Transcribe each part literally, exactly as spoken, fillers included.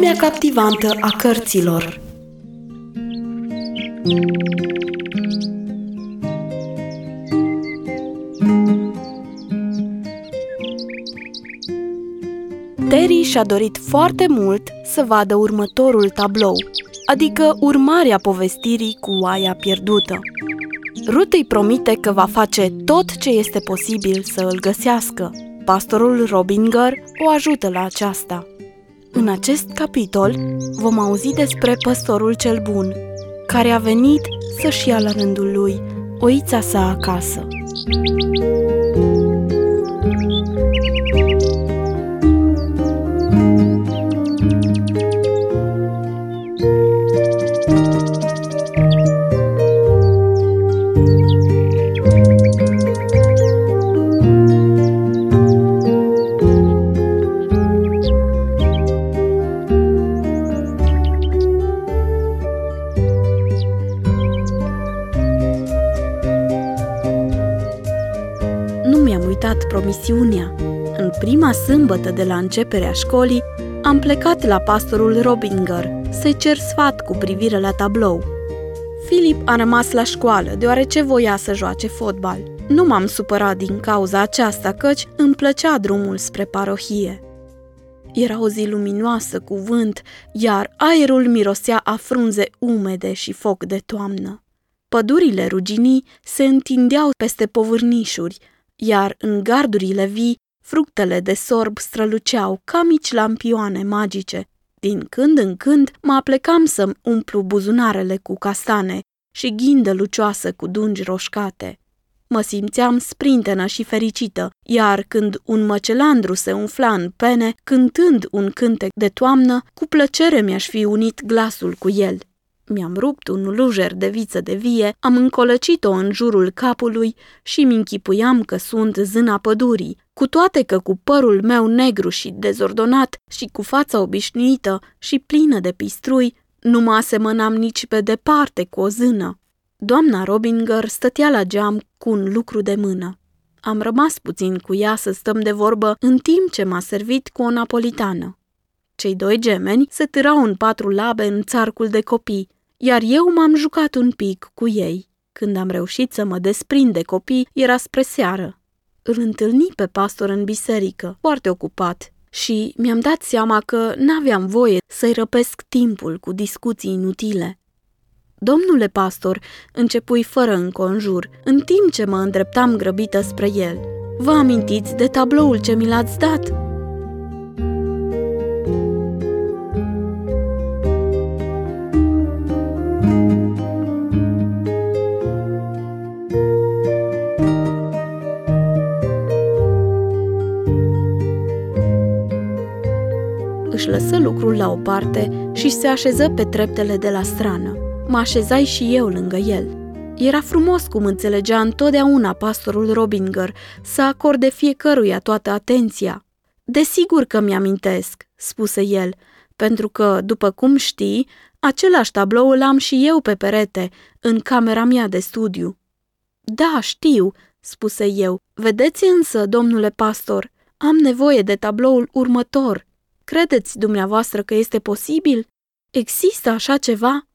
lumea captivantă a cărților. Terry și-a dorit foarte mult să vadă următorul tablou, adică urmarea povestirii cu oaia pierdută. Ruth îi promite că va face tot ce este posibil să îl găsească. Pastorul Robinger o ajută la aceasta. În acest capitol vom auzi despre păstorul cel bun, care a venit să-și ia la rândul lui oița sa acasă. Promisiunea. În prima sâmbătă de la începerea școlii, am plecat la pastorul Robinger să-i cer sfat cu privire la tablou. Philip a rămas la școală, deoarece voia să joace fotbal. Nu m-am supărat din cauza aceasta, căci îmi plăcea drumul spre parohie. Era o zi luminoasă cu vânt, iar aerul mirosea a frunze umede și foc de toamnă. Pădurile ruginii se întindeau peste povârnișuri, iar în gardurile vii, fructele de sorb străluceau ca mici lampioane magice. Din când în când mă aplecam să-mi umplu buzunarele cu castane și ghindă lucioasă cu dungi roșcate. Mă simțeam sprintenă și fericită, iar când un măcelandru se umfla în pene, cântând un cântec de toamnă, cu plăcere mi-aș fi unit glasul cu el. Mi-am rupt un lujer de viță de vie, am încolăcit-o în jurul capului și mi-nchipuiam că sunt zâna pădurii, cu toate că cu părul meu negru și dezordonat și cu fața obișnuită și plină de pistrui, nu mă asemănam nici pe departe cu o zână. Doamna Robinger stătea la geam cu un lucru de mână. Am rămas puțin cu ea să stăm de vorbă în timp ce m-a servit cu o napolitană. Cei doi gemeni se târau în patru labe în țarcul de copii, iar eu m-am jucat un pic cu ei. Când am reușit să mă desprind de copii, era spre seară. Îl întâlni pe pastor în biserică, foarte ocupat, și mi-am dat seama că n-aveam voie să-i răpesc timpul cu discuții inutile. Domnule pastor, începui fără înconjur, în timp ce mă îndreptam grăbită spre el. Vă amintiți de tabloul ce mi l-ați dat? Își lăsă lucrul la o parte și se așeză pe treptele de la strană. Mă așezai și eu lângă el. Era frumos cum înțelegea întotdeauna pastorul Robinger să acorde fiecăruia toată atenția. Desigur că mi-amintesc, spuse el, pentru că, după cum știi, același tablou îl am și eu pe perete, în camera mea de studiu. Da, știu, spuse eu. Vedeți însă, domnule pastor, am nevoie de tabloul următor. Credeți dumneavoastră că este posibil? Există așa ceva?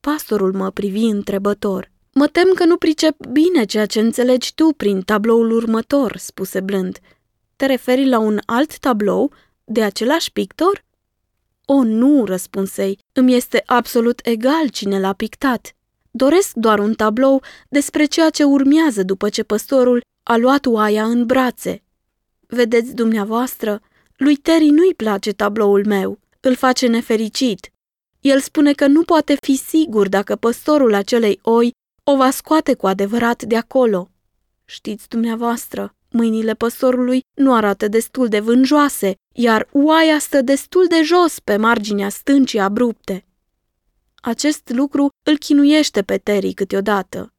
Pastorul mă privi întrebător. Mă tem că nu pricep bine ceea ce înțelegi tu prin tabloul următor, spuse blând. Te referi la un alt tablou de același pictor? O, nu, răspunsei, îmi este absolut egal cine l-a pictat. Doresc doar un tablou despre ceea ce urmează după ce păstorul a luat oaia în brațe. Vedeți dumneavoastră? Lui Terry nu-i place tabloul meu, îl face nefericit. El spune că nu poate fi sigur dacă păstorul acelei oi o va scoate cu adevărat de acolo. Știți dumneavoastră, mâinile păstorului nu arată destul de vânjoase, iar oaia stă destul de jos pe marginea stâncii abrupte. Acest lucru îl chinuiește pe Terry câteodată.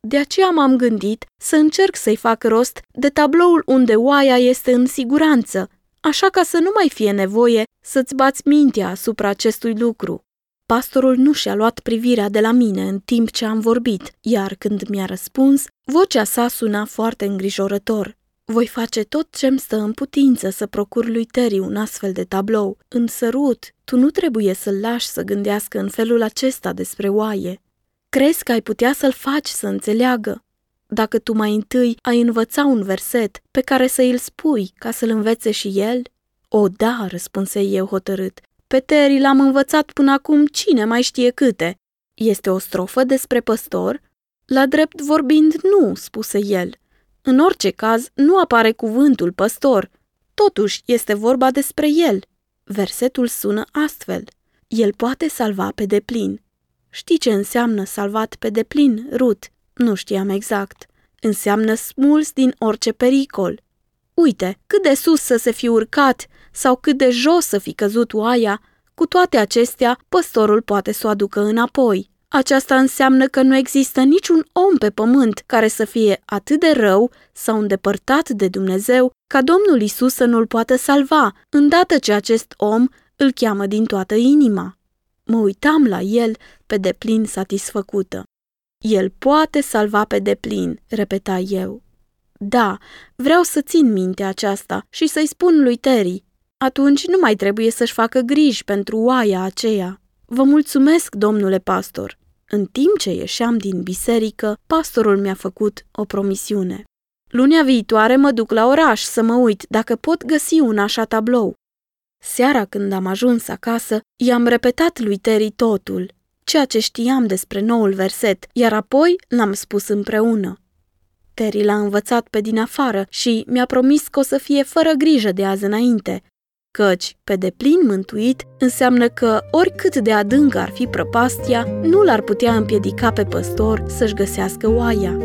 De aceea m-am gândit să încerc să-i fac rost de tabloul unde oaia este în siguranță, așa ca să nu mai fie nevoie să-ți bați mintea asupra acestui lucru. Pastorul nu și-a luat privirea de la mine în timp ce am vorbit, iar când mi-a răspuns, vocea sa suna foarte îngrijorător. Voi face tot ce-mi stă în putință să procur lui Terry un astfel de tablou. Însă, Ruth, tu nu trebuie să-l lași să gândească în felul acesta despre oaie. Crezi că ai putea să-l faci să înțeleagă? Dacă tu mai întâi ai învăța un verset pe care să îl spui ca să-l învețe și el? O, da, răspunse eu hotărât. Pe Terry l-am învățat până acum cine mai știe câte. Este o strofă despre păstor? La drept vorbind, nu, spuse el. În orice caz, nu apare cuvântul păstor. Totuși, este vorba despre el. Versetul sună astfel. El poate salva pe deplin. Știi ce înseamnă salvat pe deplin, Ruth? Nu știam exact. Înseamnă smuls din orice pericol. Uite, cât de sus să se fi urcat sau cât de jos să fi căzut oaia, cu toate acestea, păstorul poate să o aducă înapoi. Aceasta înseamnă că nu există niciun om pe pământ care să fie atât de rău sau îndepărtat de Dumnezeu ca Domnul Iisus să nu-l poată salva, îndată ce acest om îl cheamă din toată inima. Mă uitam la el pe deplin satisfăcută. El poate salva pe deplin, repeta eu. Da, vreau să țin minte aceasta și să-i spun lui Terry. Atunci nu mai trebuie să-și facă griji pentru oaia aceea. Vă mulțumesc, domnule pastor. În timp ce ieșeam din biserică, pastorul mi-a făcut o promisiune. Lunea viitoare mă duc la oraș să mă uit dacă pot găsi un așa tablou. Seara când am ajuns acasă, i-am repetat lui Terry totul, ceea ce știam despre noul verset, iar apoi l-am spus împreună. Terry l-a învățat pe din afară și mi-a promis că o să fie fără grijă de azi înainte, căci, pe deplin mântuit, înseamnă că, oricât de adâncă ar fi prăpastia, nu l-ar putea împiedica pe păstor să-și găsească oaia.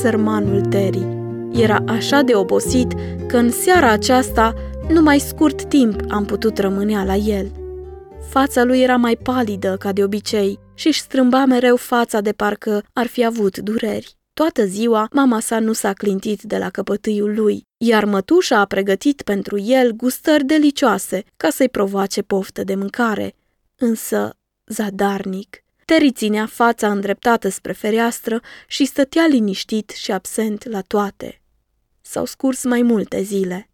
Sărmanul Terry era așa de obosit că în seara aceasta numai scurt timp am putut rămâne la el. Fața lui era mai palidă ca de obicei și își strâmba mereu fața de parcă ar fi avut dureri. Toată ziua mama sa nu s-a clintit de la căpătâiul lui, iar mătușa a pregătit pentru el gustări delicioase ca să-i provoace poftă de mâncare, însă zadarnic. Terry ținea fața îndreptată spre fereastră și stătea liniștit și absent la toate. S-au scurs mai multe zile.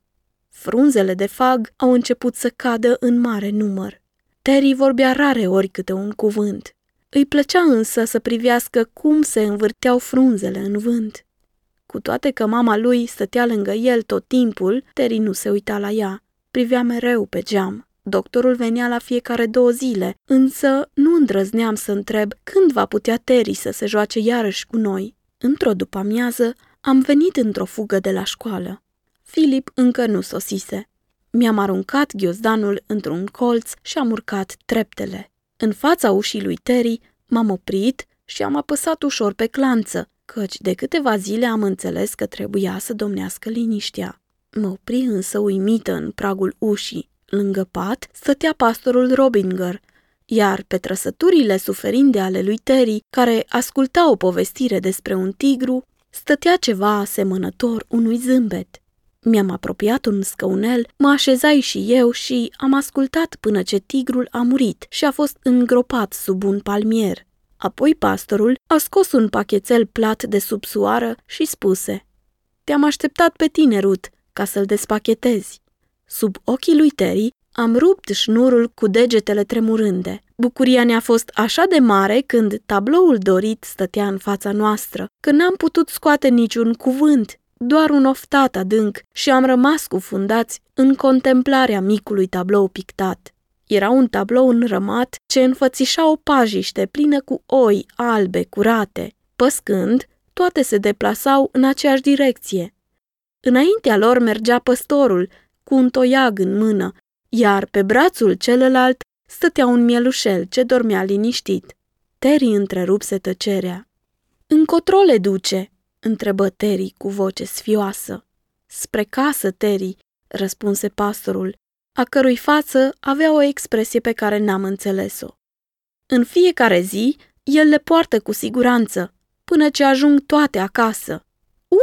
Frunzele de fag au început să cadă în mare număr. Terry vorbea rare ori câte un cuvânt. Îi plăcea însă să privească cum se învârteau frunzele în vânt. Cu toate că mama lui stătea lângă el tot timpul, Terry nu se uita la ea. Privea mereu pe geam. Doctorul venea la fiecare două zile, însă nu îndrăzneam să întreb când va putea Terry să se joace iarăși cu noi. Într-o după-amiază am venit într-o fugă de la școală. Philip încă nu sosise. Mi-am aruncat ghiozdanul într-un colț și am urcat treptele. În fața ușii lui Terry m-am oprit și am apăsat ușor pe clanță, căci de câteva zile am înțeles că trebuia să domnească liniștea. Mă opri însă uimită în pragul ușii. Lângă pat stătea pastorul Robinger, iar pe trăsăturile suferinde ale lui Terry, care asculta o povestire despre un tigru, stătea ceva asemănător unui zâmbet. Mi-am apropiat un scaunel, mă așezai și eu și am ascultat până ce tigrul a murit și a fost îngropat sub un palmier. Apoi pastorul a scos un pachetel plat de subsoară și spuse: "Te-am așteptat pe tine, Ruth, ca să-l despachetezi." Sub ochii lui Terry am rupt șnurul cu degetele tremurânde. Bucuria ne-a fost așa de mare când tabloul dorit stătea în fața noastră, că n-am putut scoate niciun cuvânt, doar un oftat adânc, și am rămas cufundați în contemplarea micului tablou pictat. Era un tablou înrămat ce înfățișa o pajiște plină cu oi albe curate. Păscând, toate se deplasau în aceeași direcție. Înaintea lor mergea păstorul, cu un toiag în mână, iar pe brațul celălalt stătea un mielușel ce dormea liniștit. Terry întrerupse tăcerea. "Încotro le duce?" întrebă Terry cu voce sfioasă. "Spre casă, Terry," răspunse pastorul, a cărui față avea o expresie pe care n-am înțeles-o. "În fiecare zi, el le poartă cu siguranță, până ce ajung toate acasă.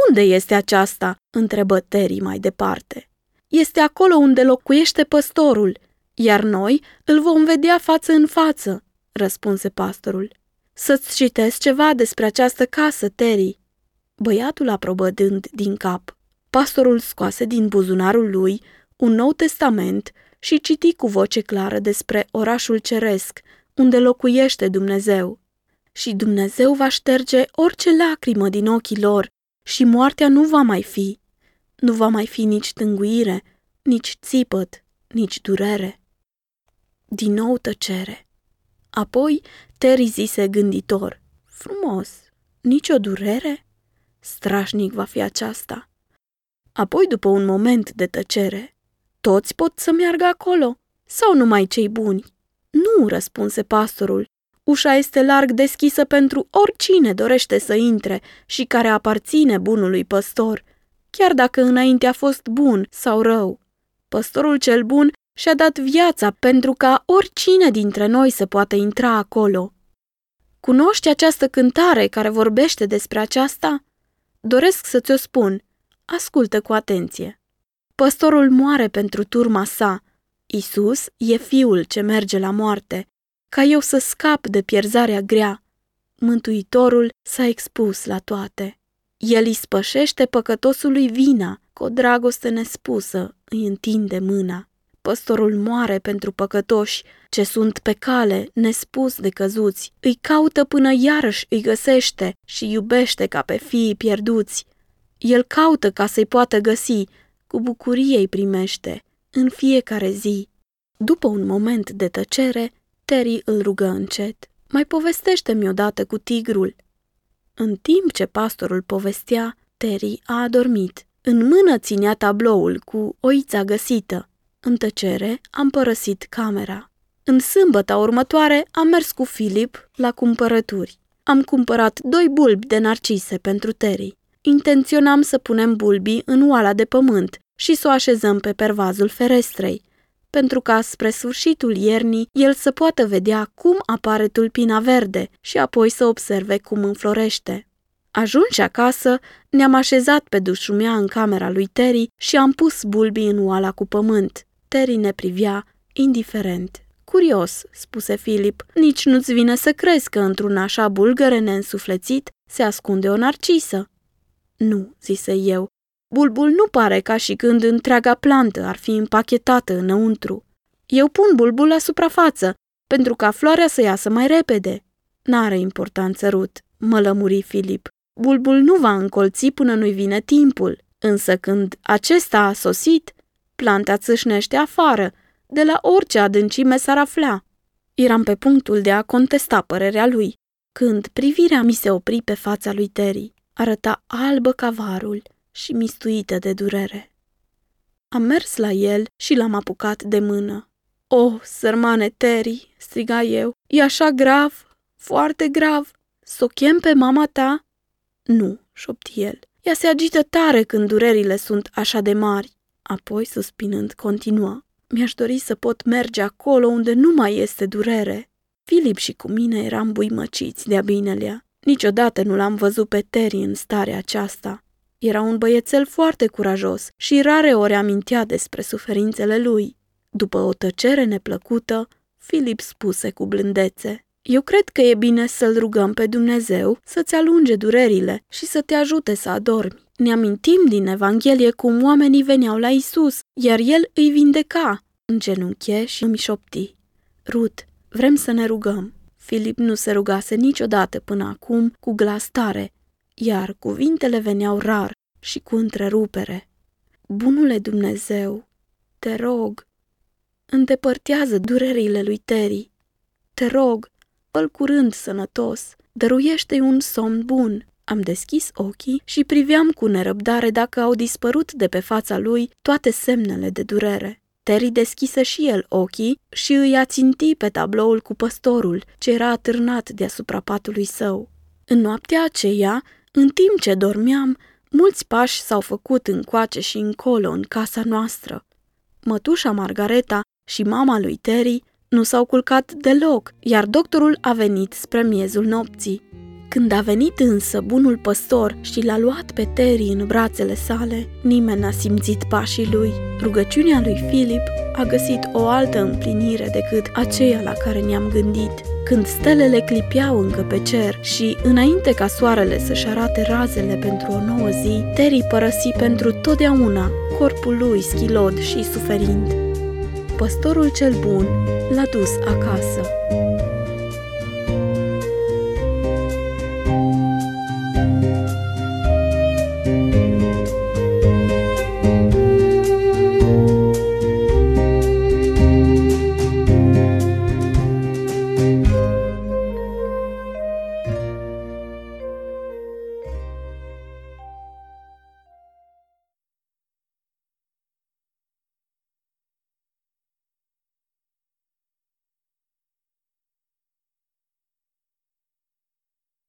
Unde este aceasta?" întrebă Terry mai departe. Este acolo unde locuiește păstorul, iar noi îl vom vedea față în față," răspunse pastorul. Să-ți citesc ceva despre această casă, Terry." Băiatul aprobă dând din cap. Pastorul scoase din buzunarul lui un Nou Testament și citi cu voce clară despre orașul ceresc, unde locuiește Dumnezeu. Și Dumnezeu va șterge orice lacrimă din ochii lor și moartea nu va mai fi. Nu va mai fi nici tânguire, nici țipăt, nici durere. Din nou tăcere. Apoi Terry zise gânditor, frumos, nici o durere? Strașnic va fi aceasta. Apoi, după un moment de tăcere, toți pot să meargă acolo, sau numai cei buni? Nu, răspunse pastorul, ușa este larg deschisă pentru oricine dorește să intre și care aparține bunului păstor, chiar dacă înainte a fost bun sau rău. Păstorul cel bun și-a dat viața pentru ca oricine dintre noi să poată intra acolo. Cunoști această cântare care vorbește despre aceasta? Doresc să ți-o spun. Ascultă cu atenție. Păstorul moare pentru turma sa. Iisus e fiul ce merge la moarte, ca eu să scap de pierzarea grea. Mântuitorul s-a expus la toate. El îi spășește păcătosului vina, cu o dragoste nespusă îi întinde mâna. Păstorul moare pentru păcătoși, ce sunt pe cale, nespus de căzuți, îi caută până iarăși îi găsește și iubește ca pe fiii pierduți. El caută ca să-i poată găsi, cu bucurie îi primește, în fiecare zi. După un moment de tăcere, Terry îl rugă încet. Mai povestește-mi odată cu tigrul. În timp ce pastorul povestea, Terry a adormit. În mână ținea tabloul cu oița găsită. În tăcere am părăsit camera. În sâmbăta următoare am mers cu Philip la cumpărături. Am cumpărat doi bulbi de narcise pentru Terry. Intenționam să punem bulbii în oala de pământ și să o așezăm pe pervazul ferestrei, pentru ca spre sfârșitul iernii el să poată vedea cum apare tulpina verde și apoi să observe cum înflorește. Ajunși acasă, ne-am așezat pe dușumea în camera lui Terry și am pus bulbii în oala cu pământ. Terry ne privea indiferent. Curios, spuse Philip, nici nu-ți vine să crezi că într-un așa bulgăre neînsuflețit se ascunde o narcisă. Nu, zise eu, bulbul nu pare ca și când întreaga plantă ar fi împachetată înăuntru. Eu pun bulbul la suprafață, pentru ca floarea să iasă mai repede. N-are importanță, Ruth, mă lămuri Philip. Bulbul nu va încolți până nu-i vine timpul, însă când acesta a sosit, planta țâșnește afară, de la orice adâncime s-ar afla. Eram pe punctul de a contesta părerea lui, când privirea mi se opri pe fața lui Terry. Arăta albă ca varul și mistuită de durere. Am mers la el și l-am apucat de mână. "Oh, sărmane Terry!" striga eu. "E așa grav, foarte grav. S-o chem pe mama ta?" "Nu," șopti el. "Ea se agită tare când durerile sunt așa de mari." Apoi, suspinând, continua. "Mi-aș dori să pot merge acolo unde nu mai este durere." Philip și cu mine eram buimăciți de-a binelea. Niciodată nu l-am văzut pe Terry în starea aceasta. Era un băiețel foarte curajos și rare ori amintea despre suferințele lui. După o tăcere neplăcută, Philip spuse cu blândețe, "Eu cred că e bine să-L rugăm pe Dumnezeu să-ți alunge durerile și să te ajute să adormi. Ne amintim din Evanghelie cum oamenii veneau la Isus, iar El îi vindeca." În genunchi și îmi șopti, "Ruth, vrem să ne rugăm." Philip nu se rugase niciodată până acum cu glas tare, iar cuvintele veneau rar și cu întrerupere. "Bunule Dumnezeu, te rog, îndepărtează durerile lui Terry. Te rog, fă-l curând sănătos, dăruiește-i un somn bun." Am deschis ochii și priveam cu nerăbdare dacă au dispărut de pe fața lui toate semnele de durere. Terry deschise și el ochii și îi aținti pe tabloul cu păstorul, ce era atârnat deasupra patului său. În noaptea aceea, în timp ce dormeam, mulți pași s-au făcut încoace și încolo în casa noastră. Mătușa Margareta și mama lui Terry nu s-au culcat deloc, iar doctorul a venit spre miezul nopții. Când a venit însă bunul păstor și l-a luat pe Terry în brațele sale, nimeni n-a simțit pașii lui. Rugăciunea lui Philip a găsit o altă împlinire decât aceea la care ne-am gândit. Când stelele clipeau încă pe cer și, înainte ca soarele să-și arate razele pentru o nouă zi, Terry părăsi pentru totdeauna corpul lui schilod și suferind. Păstorul cel bun l-a dus acasă.